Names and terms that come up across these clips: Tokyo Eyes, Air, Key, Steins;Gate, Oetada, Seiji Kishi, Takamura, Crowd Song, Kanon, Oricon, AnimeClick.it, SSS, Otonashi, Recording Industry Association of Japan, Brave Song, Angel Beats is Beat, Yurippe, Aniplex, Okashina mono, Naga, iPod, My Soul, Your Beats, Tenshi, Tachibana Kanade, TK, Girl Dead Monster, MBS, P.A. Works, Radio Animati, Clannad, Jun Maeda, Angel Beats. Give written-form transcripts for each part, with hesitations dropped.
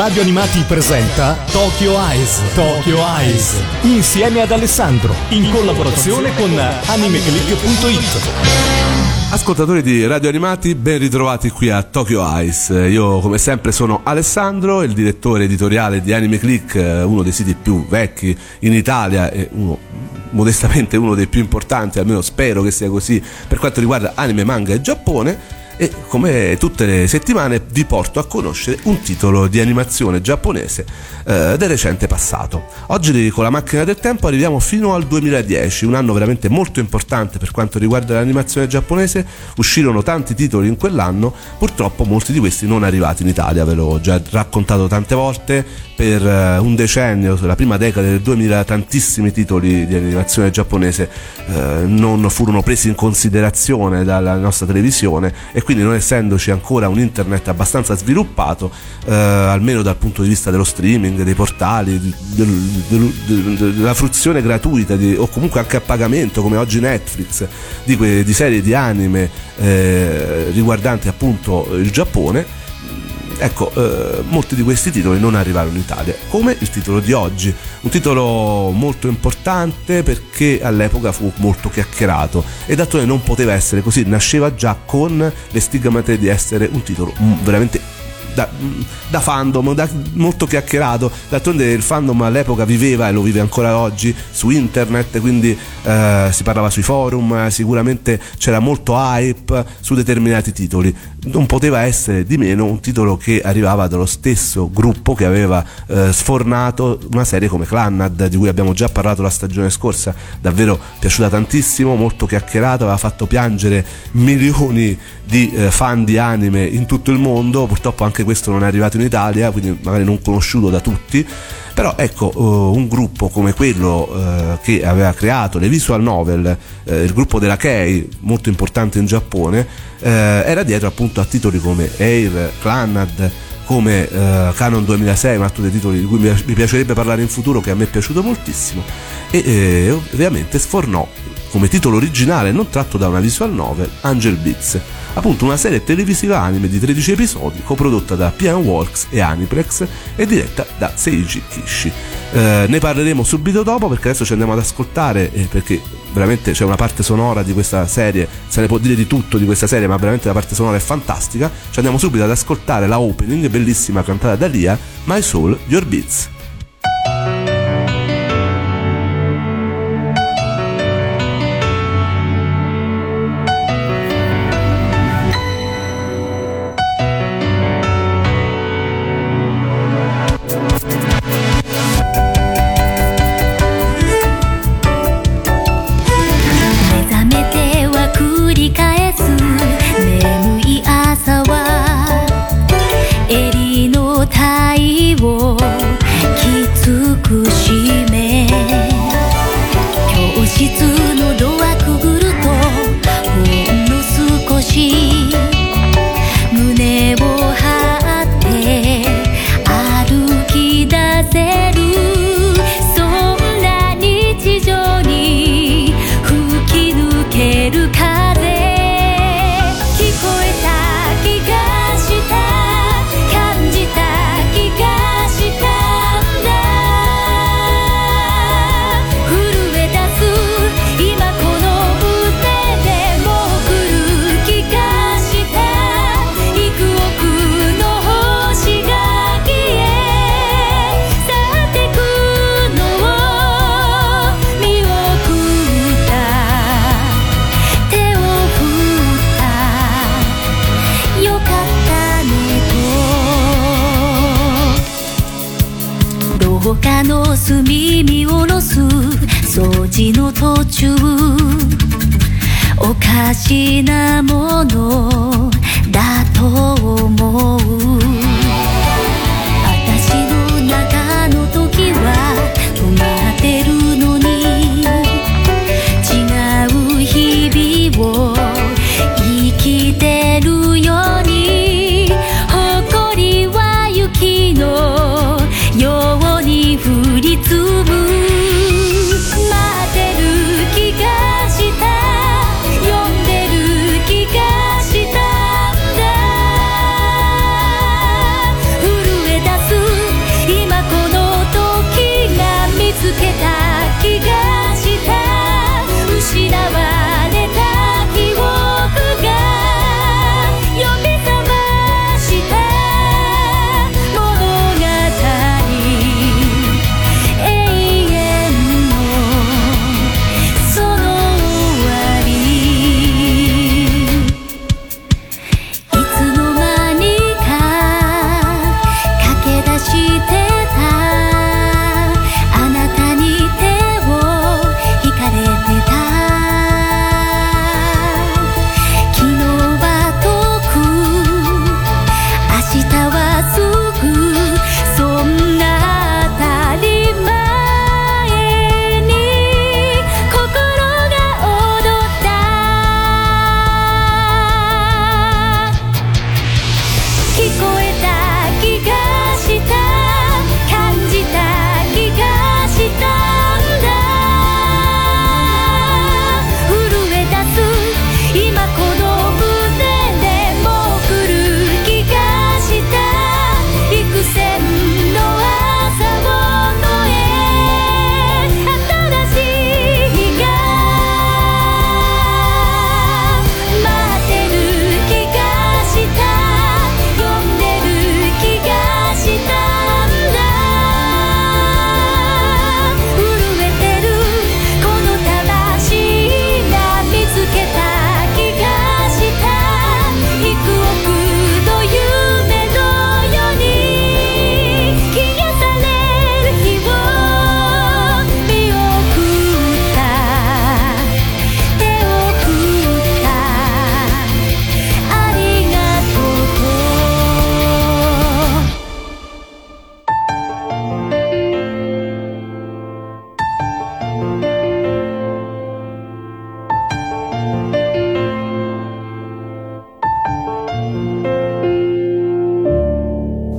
Radio Animati presenta Tokyo Eyes, Tokyo Eyes, insieme ad Alessandro, in collaborazione con AnimeClick.it. Ascoltatori di Radio Animati, ben ritrovati qui a Tokyo Eyes. Io come sempre sono Alessandro, il direttore editoriale di Anime Click, uno dei siti più vecchi in Italia e modestamente uno dei più importanti, almeno spero che sia così, per quanto riguarda anime, manga e Giappone. E come tutte le settimane vi porto a conoscere un titolo di animazione giapponese del recente passato. Oggi con la macchina del tempo arriviamo fino al 2010, un anno veramente molto importante per quanto riguarda l'animazione giapponese. Uscirono tanti titoli in quell'anno, purtroppo molti di questi non arrivati in Italia, ve l'ho già raccontato tante volte. Per un decennio, la prima decade del 2000, tantissimi titoli di animazione giapponese non furono presi in considerazione dalla nostra televisione e quindi, non essendoci ancora un internet abbastanza sviluppato, almeno dal punto di vista dello streaming, dei portali, della fruizione gratuita o comunque anche a pagamento come oggi Netflix di serie di anime riguardanti appunto il Giappone, molti di questi titoli non arrivarono in Italia, come il titolo di oggi, un titolo molto importante perché all'epoca fu molto chiacchierato e d'altronde non poteva essere così, nasceva già con le stigmate di essere un titolo veramente da fandom, molto chiacchierato. D'altronde il fandom all'epoca viveva e lo vive ancora oggi su internet, quindi si parlava sui forum, sicuramente c'era molto hype su determinati titoli. Non poteva essere di meno un titolo che arrivava dallo stesso gruppo che aveva sfornato una serie come Clannad, di cui abbiamo già parlato la stagione scorsa, davvero piaciuta tantissimo, molto chiacchierata, aveva fatto piangere milioni di fan di anime in tutto il mondo. Purtroppo anche questo non è arrivato in Italia, quindi magari non conosciuto da tutti, però un gruppo come quello che aveva creato le visual novel, il gruppo della Key, molto importante in Giappone, era dietro appunto a titoli come Air, Clannad, come Kanon 2006, un altro dei titoli di cui mi piacerebbe parlare in futuro, che a me è piaciuto moltissimo, e ovviamente sfornò come titolo originale, non tratto da una visual novel, Angel Beats, appunto una serie televisiva anime di 13 episodi coprodotta da P.A. Works e Aniplex e diretta da Seiji Kishi. Ne parleremo subito dopo, perché adesso ci andiamo ad ascoltare, perché veramente c'è una parte sonora di questa serie, se ne può dire di tutto di questa serie, ma veramente la parte sonora è fantastica. Ci andiamo subito ad ascoltare la opening bellissima cantata da Lia, My Soul, Your Beats. Okashina mono da to omou, 私の中の時は止まってるのに、違う日々を生きてるように、誇りは雪のように降り積む。「呼んでる気がしたんだ」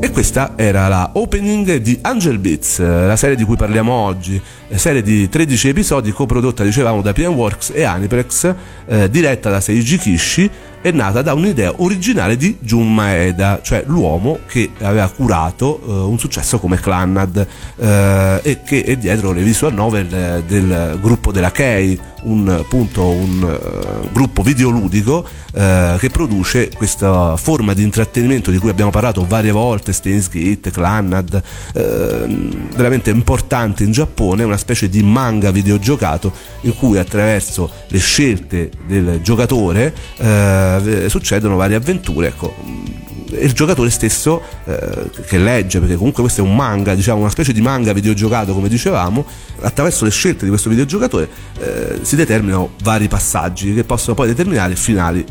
E questa era la opening di Angel Beats, la serie di cui parliamo oggi, serie di 13 episodi coprodotta, dicevamo, da P.A. Works e Aniplex, diretta da Seiji Kishi, è nata da un'idea originale di Jun Maeda, cioè l'uomo che aveva curato un successo come Clannad, e che è dietro le visual novel del gruppo della Key, un gruppo videoludico che produce questa forma di intrattenimento di cui abbiamo parlato varie volte, Steins;Gate, Clannad, veramente importante in Giappone, una specie di manga videogiocato in cui attraverso le scelte del giocatore succedono varie avventure, ecco. Il giocatore stesso che legge, perché comunque questo è un manga, diciamo una specie di manga videogiocato, come dicevamo, attraverso le scelte di questo videogiocatore si determinano vari passaggi che possono poi determinare finali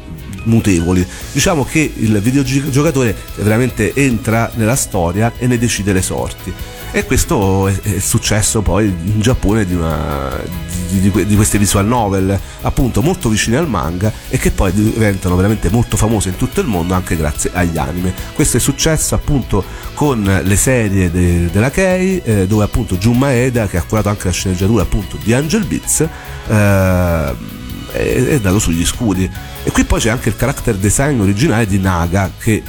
mutevoli. Diciamo che il videogiocatore veramente entra nella storia e ne decide le sorti, e questo è successo poi in Giappone di queste visual novel, appunto molto vicine al manga, e che poi diventano veramente molto famose in tutto il mondo anche grazie agli anime. Questo è successo appunto con le serie della Kei, dove appunto Jun Maeda, che ha curato anche la sceneggiatura appunto di Angel Beats, è andato sugli scudi. E qui poi c'è anche il character design originale di Naga, che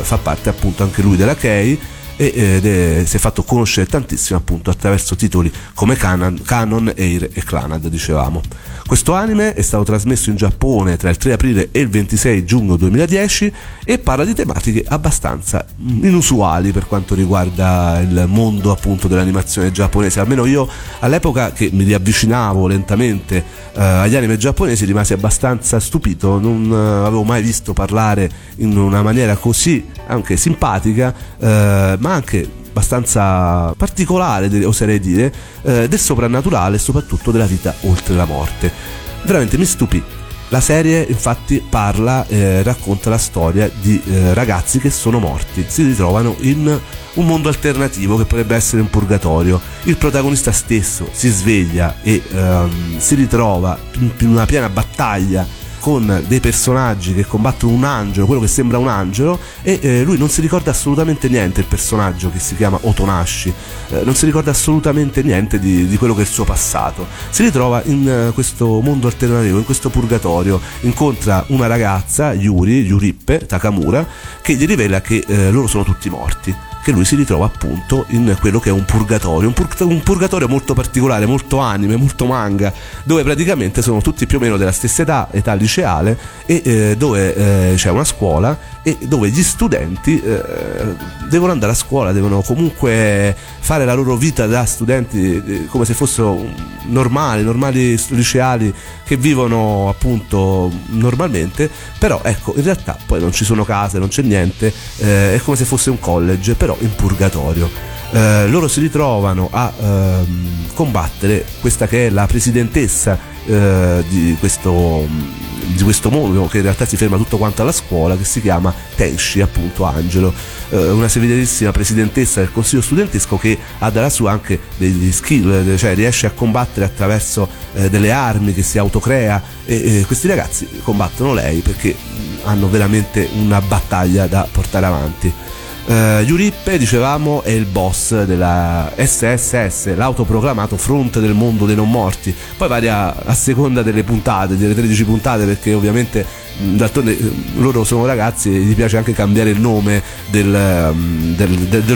fa parte appunto anche lui della Kei, e si è fatto conoscere tantissimo appunto attraverso titoli come Kanon, Air e Clannad, dicevamo. Questo anime è stato trasmesso in Giappone tra il 3 aprile e il 26 giugno 2010 e parla di tematiche abbastanza inusuali per quanto riguarda il mondo appunto dell'animazione giapponese. Almeno io, all'epoca che mi riavvicinavo lentamente agli anime giapponesi, rimasi abbastanza stupito, non avevo mai visto parlare in una maniera così anche simpatica, ma anche abbastanza particolare, oserei dire, del soprannaturale e soprattutto della vita oltre la morte. Veramente mi stupì. La serie infatti parla, racconta la storia di ragazzi che sono morti, si ritrovano in un mondo alternativo che potrebbe essere un purgatorio. Il protagonista stesso si sveglia e si ritrova in una piena battaglia con dei personaggi che combattono un angelo, quello che sembra un angelo, e lui non si ricorda assolutamente niente, il personaggio che si chiama Otonashi, non si ricorda assolutamente niente di quello che è il suo passato. Si ritrova in questo mondo alternativo, in questo purgatorio, incontra una ragazza, Yurippe, Takamura, che gli rivela che loro sono tutti morti, che lui si ritrova appunto in quello che è un purgatorio, un purgatorio molto particolare, molto anime, molto manga, dove praticamente sono tutti più o meno della stessa età liceale, e dove c'è una scuola e dove gli studenti devono andare a scuola, devono comunque fare la loro vita da studenti, come se fossero normali liceali che vivono appunto normalmente, però ecco, in realtà poi non ci sono case, non c'è niente, è come se fosse un college però in purgatorio. Loro si ritrovano a combattere questa che è la presidentessa di questo mondo, che in realtà si ferma tutto quanto alla scuola, che si chiama Tenshi, appunto Angelo, una severissima presidentessa del consiglio studentesco, che ha dalla sua anche degli skill, cioè riesce a combattere attraverso delle armi che si autocrea, e questi ragazzi combattono lei perché hanno veramente una battaglia da portare avanti. Yurippe, dicevamo, è il boss della SSS, l'autoproclamato fronte del mondo dei non morti. Poi varia a seconda delle puntate, delle 13 puntate, perché ovviamente d'altronde loro sono ragazzi e gli piace anche cambiare il nome del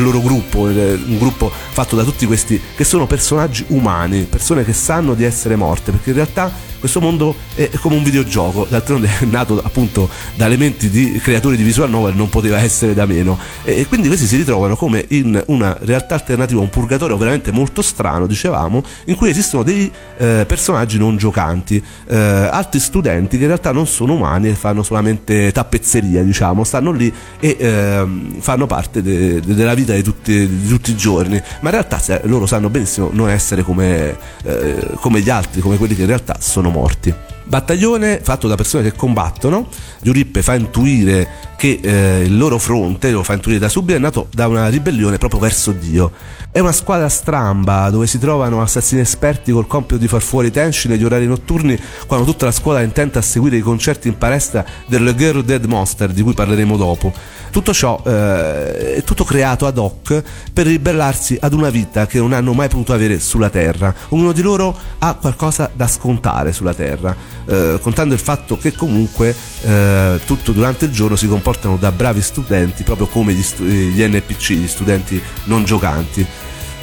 loro gruppo, un gruppo fatto da tutti questi che sono personaggi umani, persone che sanno di essere morte, perché in realtà questo mondo è come un videogioco, d'altronde è nato appunto da elementi di creatori di visual novel, non poteva essere da meno, e quindi questi si ritrovano come in una realtà alternativa, un purgatorio veramente molto strano, dicevamo, in cui esistono dei personaggi non giocanti, altri studenti che in realtà non sono umani e fanno solamente tappezzeria, diciamo, stanno lì e fanno parte della vita di tutti i giorni, ma in realtà loro sanno benissimo non essere come gli altri, come quelli che in realtà sono morti. Battaglione fatto da persone che combattono. Yurippe fa intuire che il loro fronte, lo fa intuire da subito, è nato da una ribellione proprio verso Dio. È una squadra stramba dove si trovano assassini esperti col compito di far fuori Tenshi negli orari notturni, quando tutta la scuola è intenta a seguire i concerti in palestra del Girl Dead Monster, di cui parleremo dopo. Tutto ciò è tutto creato ad hoc per ribellarsi ad una vita che non hanno mai potuto avere sulla Terra. Ognuno di loro ha qualcosa da scontare sulla Terra, contando il fatto che comunque tutto durante il giorno si comportano da bravi studenti, proprio come gli NPC, gli studenti non giocanti.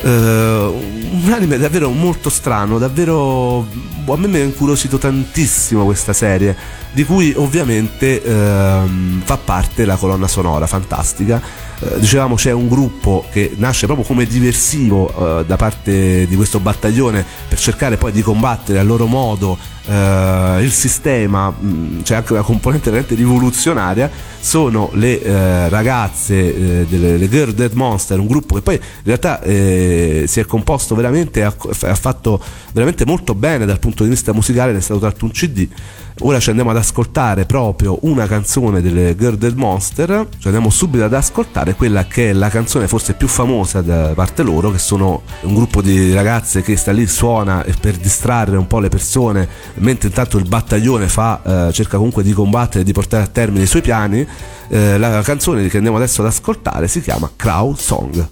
Un anime davvero molto strano, davvero a me mi ha incuriosito tantissimo questa serie, di cui ovviamente fa parte la colonna sonora fantastica. Dicevamo, c'è un gruppo che nasce proprio come diversivo da parte di questo battaglione per cercare poi di combattere a loro modo il sistema. C'è anche una componente veramente rivoluzionaria, sono le ragazze delle Girl Dead Monster, un gruppo che poi in realtà si è composto veramente, ha fatto veramente molto bene dal punto di vista musicale, ne è stato tratto un CD. Ora ci andiamo ad ascoltare proprio una canzone delle Girl Dead Monster, ci andiamo subito ad ascoltare quella che è la canzone forse più famosa da parte loro, che sono un gruppo di ragazze che sta lì, suona per distrarre un po' le persone, mentre intanto il battaglione cerca comunque di combattere e di portare a termine i suoi piani. La canzone che andiamo adesso ad ascoltare si chiama Crowd Song.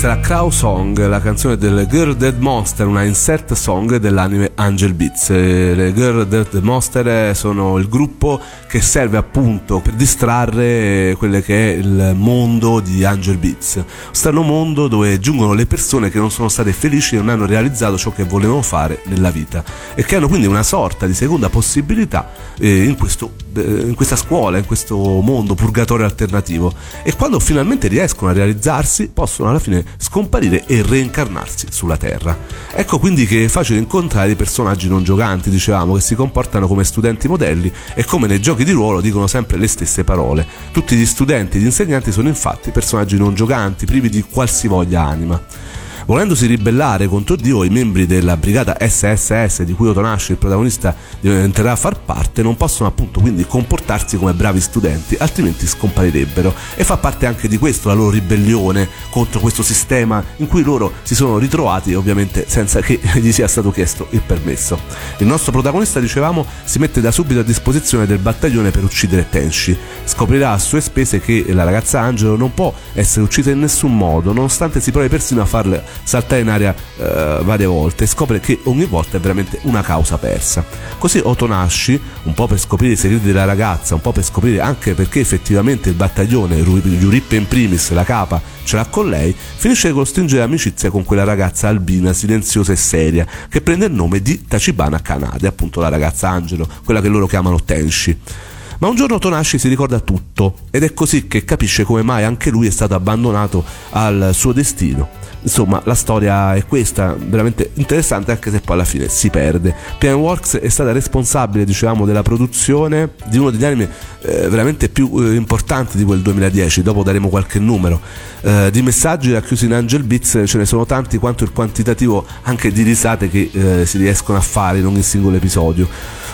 questa era Crowd Song, la canzone del Girl Dead Monster, una insert song dell'anime Angel Beats. Le Girl Dead Monster sono il gruppo che serve appunto per distrarre quelle che è il mondo di Angel Beats, strano mondo dove giungono le persone che non sono state felici e non hanno realizzato ciò che volevano fare nella vita e che hanno quindi una sorta di seconda possibilità in questa scuola, in questo mondo purgatorio alternativo, e quando finalmente riescono a realizzarsi possono alla fine scomparire e reincarnarsi sulla Terra. Ecco quindi che è facile incontrare dei personaggi non giocanti, dicevamo, che si comportano come studenti modelli e come nei giochi di ruolo dicono sempre le stesse parole. Tutti gli studenti e gli insegnanti sono infatti personaggi non giocanti, privi di qualsivoglia anima. Volendosi ribellare contro Dio, i membri della brigata SSS, di cui Otonashi, il protagonista, diventerà a far parte, non possono appunto quindi comportarsi come bravi studenti, altrimenti scomparirebbero. E fa parte anche di questo la loro ribellione contro questo sistema in cui loro si sono ritrovati, ovviamente senza che gli sia stato chiesto il permesso. Il nostro protagonista, dicevamo, si mette da subito a disposizione del battaglione per uccidere Tenshi. Scoprirà a sue spese che la ragazza Angelo non può essere uccisa in nessun modo, nonostante si provi persino a farle saltare in aria varie volte, e scopre che ogni volta è veramente una causa persa. Così Otonashi, un po' per scoprire i segreti della ragazza, un po' per scoprire anche perché effettivamente il battaglione, Yurippe in primis, la capa, ce l'ha con lei, finisce di costringere amicizia con quella ragazza albina, silenziosa e seria, che prende il nome di Tachibana Kanade, appunto la ragazza Angelo, quella che loro chiamano Tenshi. Ma un giorno Otonashi si ricorda tutto, ed è così che capisce come mai anche lui è stato abbandonato al suo destino. Insomma, la storia è questa, veramente interessante, anche se poi alla fine si perde. P.A. Works è stata responsabile, dicevamo, della produzione di uno degli anime veramente più importanti di quel 2010, dopo daremo qualche numero. Di messaggi racchiusi in Angel Beats ce ne sono tanti quanto il quantitativo anche di risate che si riescono a fare in ogni singolo episodio.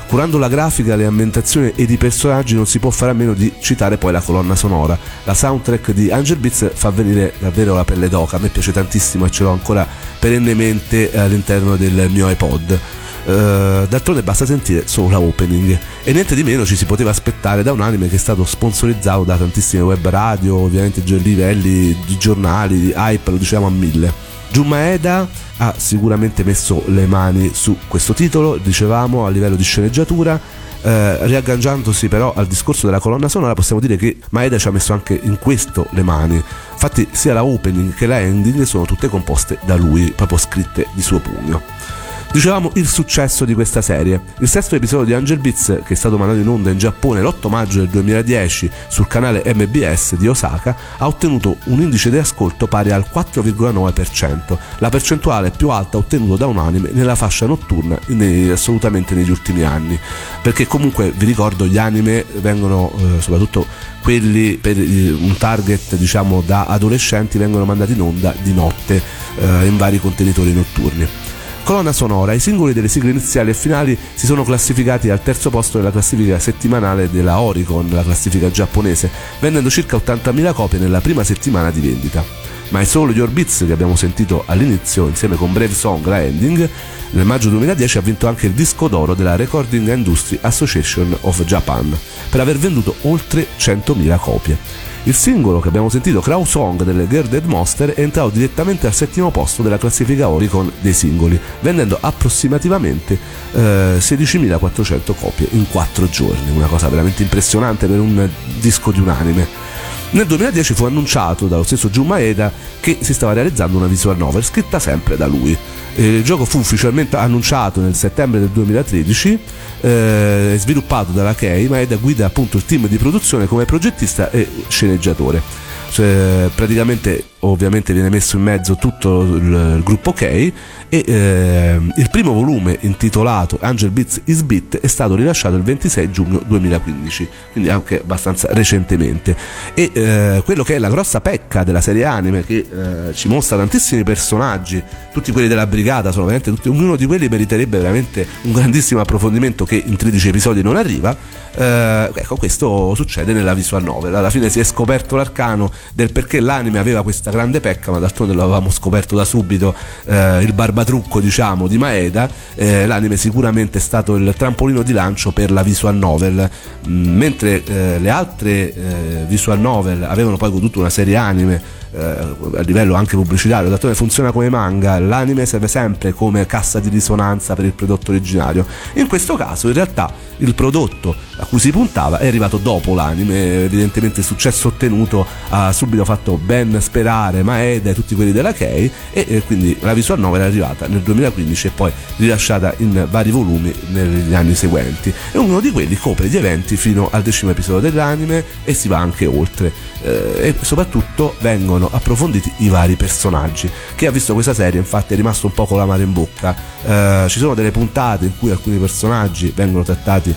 Curando la grafica, le ambientazioni ed i personaggi non si può fare a meno di citare poi la colonna sonora. La soundtrack di Angel Beats fa venire davvero la pelle d'oca, a me piace tantissimo e ce l'ho ancora perennemente all'interno del mio iPod. D'altronde basta sentire solo la opening, e niente di meno ci si poteva aspettare da un anime che è stato sponsorizzato da tantissime web radio, ovviamente livelli di giornali, di hype, lo dicevamo a mille. Jun Maeda ha sicuramente messo le mani su questo titolo, dicevamo, a livello di sceneggiatura. Riagganciandosi però al discorso della colonna sonora, possiamo dire che Maeda ci ha messo anche in questo le mani. Infatti sia la opening che la ending sono tutte composte da lui, proprio scritte di suo pugno. Dicevamo il successo di questa serie. Il sesto episodio di Angel Beats, che è stato mandato in onda in Giappone l'8 maggio del 2010 sul canale MBS di Osaka, ha ottenuto un indice di ascolto pari al 4,9%, la percentuale più alta ottenuta da un anime nella fascia notturna assolutamente negli ultimi anni, perché comunque vi ricordo gli anime vengono, soprattutto quelli per un target, diciamo, da adolescenti, vengono mandati in onda di notte in vari contenitori notturni. Colonna sonora. I singoli delle sigle iniziali e finali si sono classificati al terzo posto nella classifica settimanale della Oricon, la classifica giapponese, vendendo circa 80.000 copie nella prima settimana di vendita. My Soul, Your Beats, che abbiamo sentito all'inizio insieme con Brave Song, la ending, nel maggio 2010 ha vinto anche il disco d'oro della Recording Industry Association of Japan per aver venduto oltre 100.000 copie. Il singolo che abbiamo sentito, Crowd Song, delle Girl Dead Monster, è entrato direttamente al settimo posto della classifica Oricon dei singoli, vendendo approssimativamente 16.400 copie in 4 giorni, una cosa veramente impressionante per un disco di un anime. Nel 2010 fu annunciato dallo stesso Jun Maeda che si stava realizzando una visual novel scritta sempre da lui. Il gioco fu ufficialmente annunciato nel settembre del 2013, sviluppato dalla Key. Maeda guida appunto il team di produzione come progettista e sceneggiatore. Cioè, praticamente ovviamente viene messo in mezzo tutto il gruppo Key, e il primo volume, intitolato Angel Beats is Beat, è stato rilasciato il 26 giugno 2015, quindi anche abbastanza recentemente, e quello che è la grossa pecca della serie anime, che ci mostra tantissimi personaggi, tutti quelli della brigata sono veramente tutti, ognuno di quelli meriterebbe veramente un grandissimo approfondimento che in 13 episodi non arriva. Ecco, questo succede nella visual novel. Alla fine si è scoperto l'arcano del perché l'anime aveva questa grande pecca, ma d'altronde lo avevamo scoperto da subito, il barbatrucco, diciamo, di Maeda. L'anime sicuramente è stato il trampolino di lancio per la visual novel, mentre le altre visual novel avevano poi goduto una serie anime a livello anche pubblicitario, l'attore funziona come manga, l'anime serve sempre come cassa di risonanza per il prodotto originario. In questo caso in realtà il prodotto a cui si puntava è arrivato dopo l'anime, evidentemente il successo ottenuto ha subito fatto ben sperare Maeda e tutti quelli della Key, e quindi la visual novel è arrivata nel 2015 e poi rilasciata in vari volumi negli anni seguenti, e uno di quelli copre gli eventi fino al 10° episodio dell'anime e si va anche oltre, e soprattutto vengono approfonditi i vari personaggi. Chi ha visto questa serie infatti è rimasto un po' con l'amaro in bocca. Ci sono delle puntate in cui alcuni personaggi vengono trattati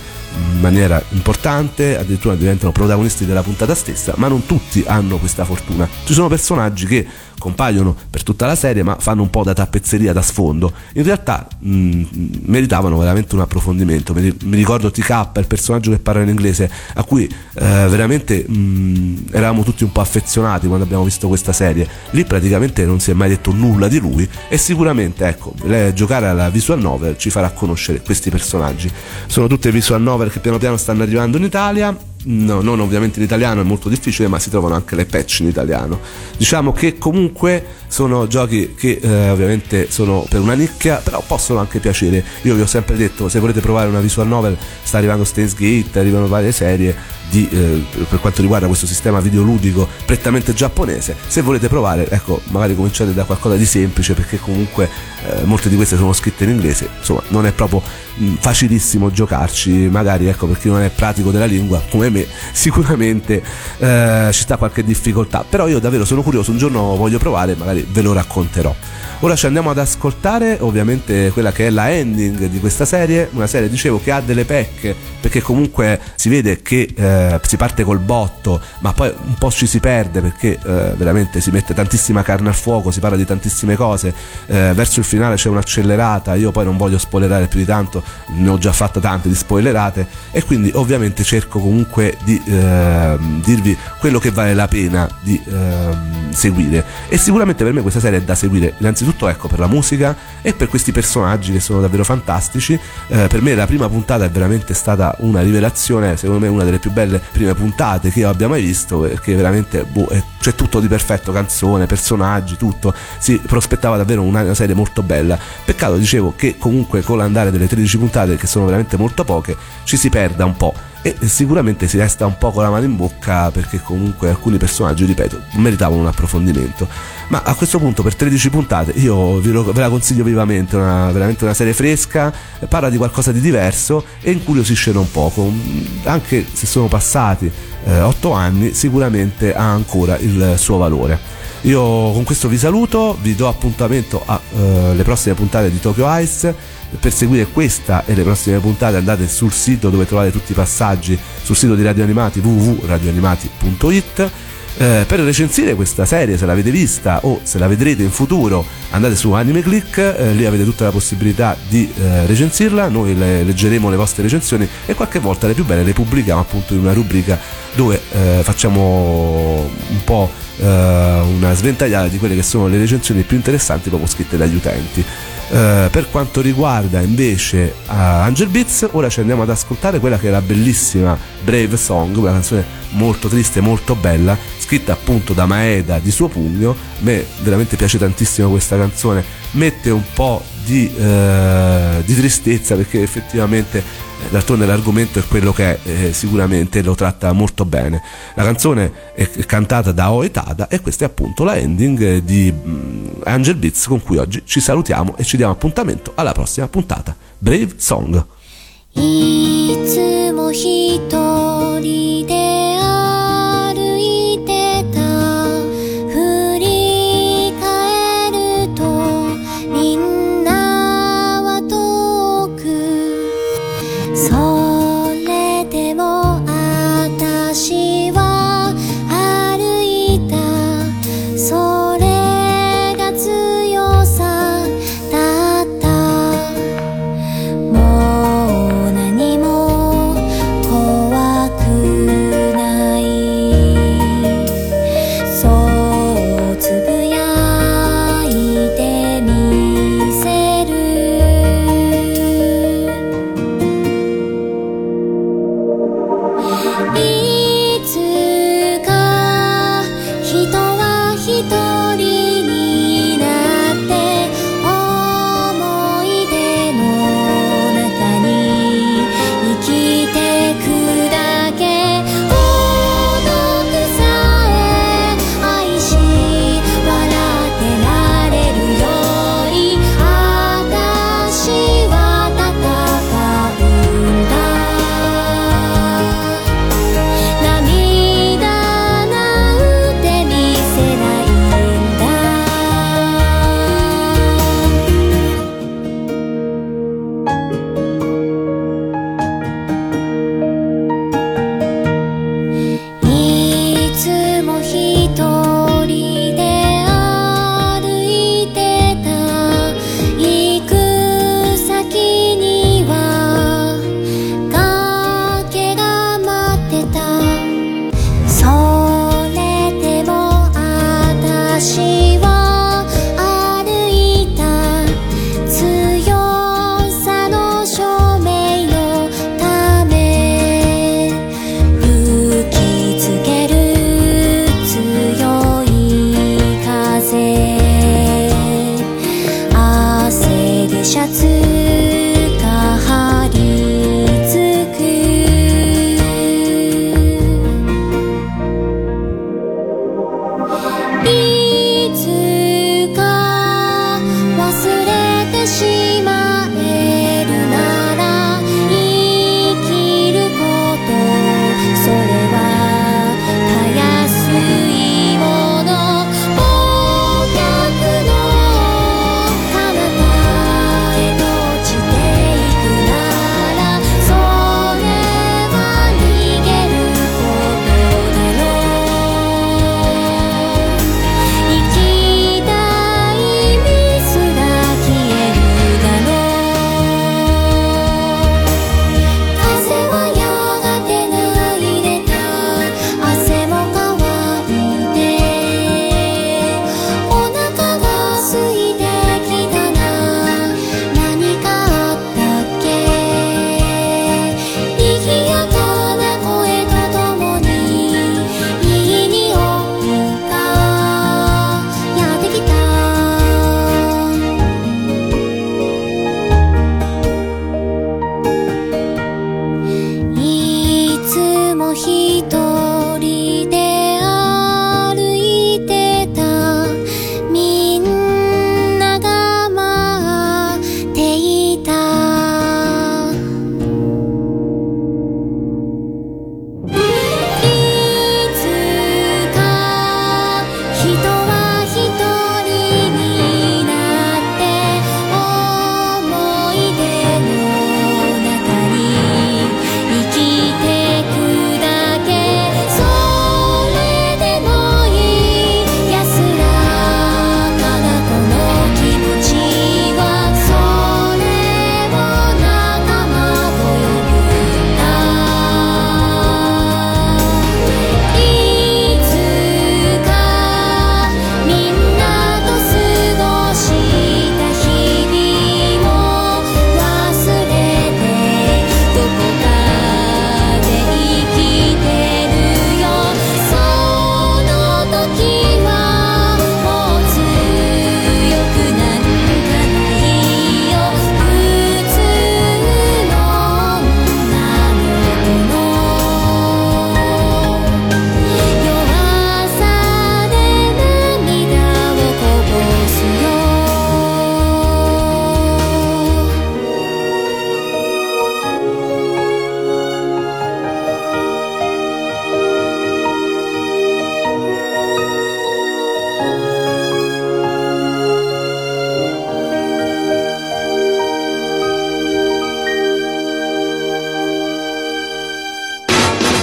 in maniera importante, addirittura diventano protagonisti della puntata stessa, ma non tutti hanno questa fortuna. Ci sono personaggi che compaiono per tutta la serie ma fanno un po' da tappezzeria, da sfondo. In realtà meritavano veramente un approfondimento. Mi ricordo TK, il personaggio che parla in inglese, a cui veramente eravamo tutti un po' affezionati quando abbiamo visto questa serie. Lì praticamente non si è mai detto nulla di lui, e sicuramente, ecco, giocare alla visual novel ci farà conoscere questi personaggi. Sono tutte visual novel che piano piano stanno arrivando in Italia. No, non ovviamente in italiano, è molto difficile, ma si trovano anche le patch in italiano. Diciamo che comunque sono giochi che ovviamente sono per una nicchia, però possono anche piacere. Io vi ho sempre detto, se volete provare una visual novel, sta arrivando Steins;Gate, arrivano varie serie per quanto riguarda questo sistema videoludico prettamente giapponese. Se volete provare, ecco, magari cominciate da qualcosa di semplice, perché comunque molte di queste sono scritte in inglese, insomma non è proprio facilissimo giocarci. Magari, ecco, per chi non è pratico della lingua come me, sicuramente ci sta qualche difficoltà, però io davvero sono curioso, un giorno voglio provare, magari ve lo racconterò. Ora ci andiamo ad ascoltare ovviamente quella che è la ending di questa serie, una serie, dicevo, che ha delle pecche, perché comunque si vede che si parte col botto, ma poi un po' ci si perde, perché veramente si mette tantissima carne al fuoco, si parla di tantissime cose, verso il finale c'è un'accelerata. Io poi non voglio spoilerare più di tanto, ne ho già fatta tante di spoilerate, e quindi ovviamente cerco comunque di dirvi quello che vale la pena di seguire. E sicuramente per me questa serie è da seguire innanzitutto, ecco, per la musica e per questi personaggi che sono davvero fantastici. Per me la prima puntata è veramente stata una rivelazione, secondo me una delle più belle prime puntate che io abbia mai visto, perché veramente c'è tutto di perfetto, canzone, personaggi, tutto. Si prospettava davvero una serie molto bella. Peccato, dicevo, che comunque con l'andare delle 13 puntate, che sono veramente molto poche, ci si perda un po', e sicuramente si resta un po' con la mano in bocca, perché comunque alcuni personaggi, ripeto, meritavano un approfondimento. Ma a questo punto, per 13 puntate, io ve la consiglio vivamente, veramente una serie fresca, parla di qualcosa di diverso e incuriosisce non poco. Anche se sono passati 8 anni, sicuramente ha ancora il suo valore. Io con questo vi saluto, vi do appuntamento alle prossime puntate di Tokyo Eyes. Per seguire questa e le prossime puntate andate sul sito, dove trovate tutti i passaggi, sul sito di Radio Animati, www.radioanimati.it. Per recensire questa serie, se l'avete vista o se la vedrete in futuro, andate su AnimeClick, lì avete tutta la possibilità di recensirla. Noi leggeremo le vostre recensioni e qualche volta le più belle le pubblichiamo appunto in una rubrica dove facciamo un po' una sventagliata di quelle che sono le recensioni più interessanti proprio scritte dagli utenti. Per quanto riguarda invece Angel Beats, ora ci andiamo ad ascoltare quella che è la bellissima Brave Song, una canzone molto triste, molto bella, scritta appunto da Maeda di suo pugno. A me veramente piace tantissimo questa canzone, mette un po' di tristezza, perché effettivamente d'altronde l'argomento è quello che è, sicuramente lo tratta molto bene. La canzone è cantata da Oetada e questa è appunto la ending di Angel Beats, con cui oggi ci salutiamo e ci diamo appuntamento alla prossima puntata. Brave Song. 僕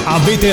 Avete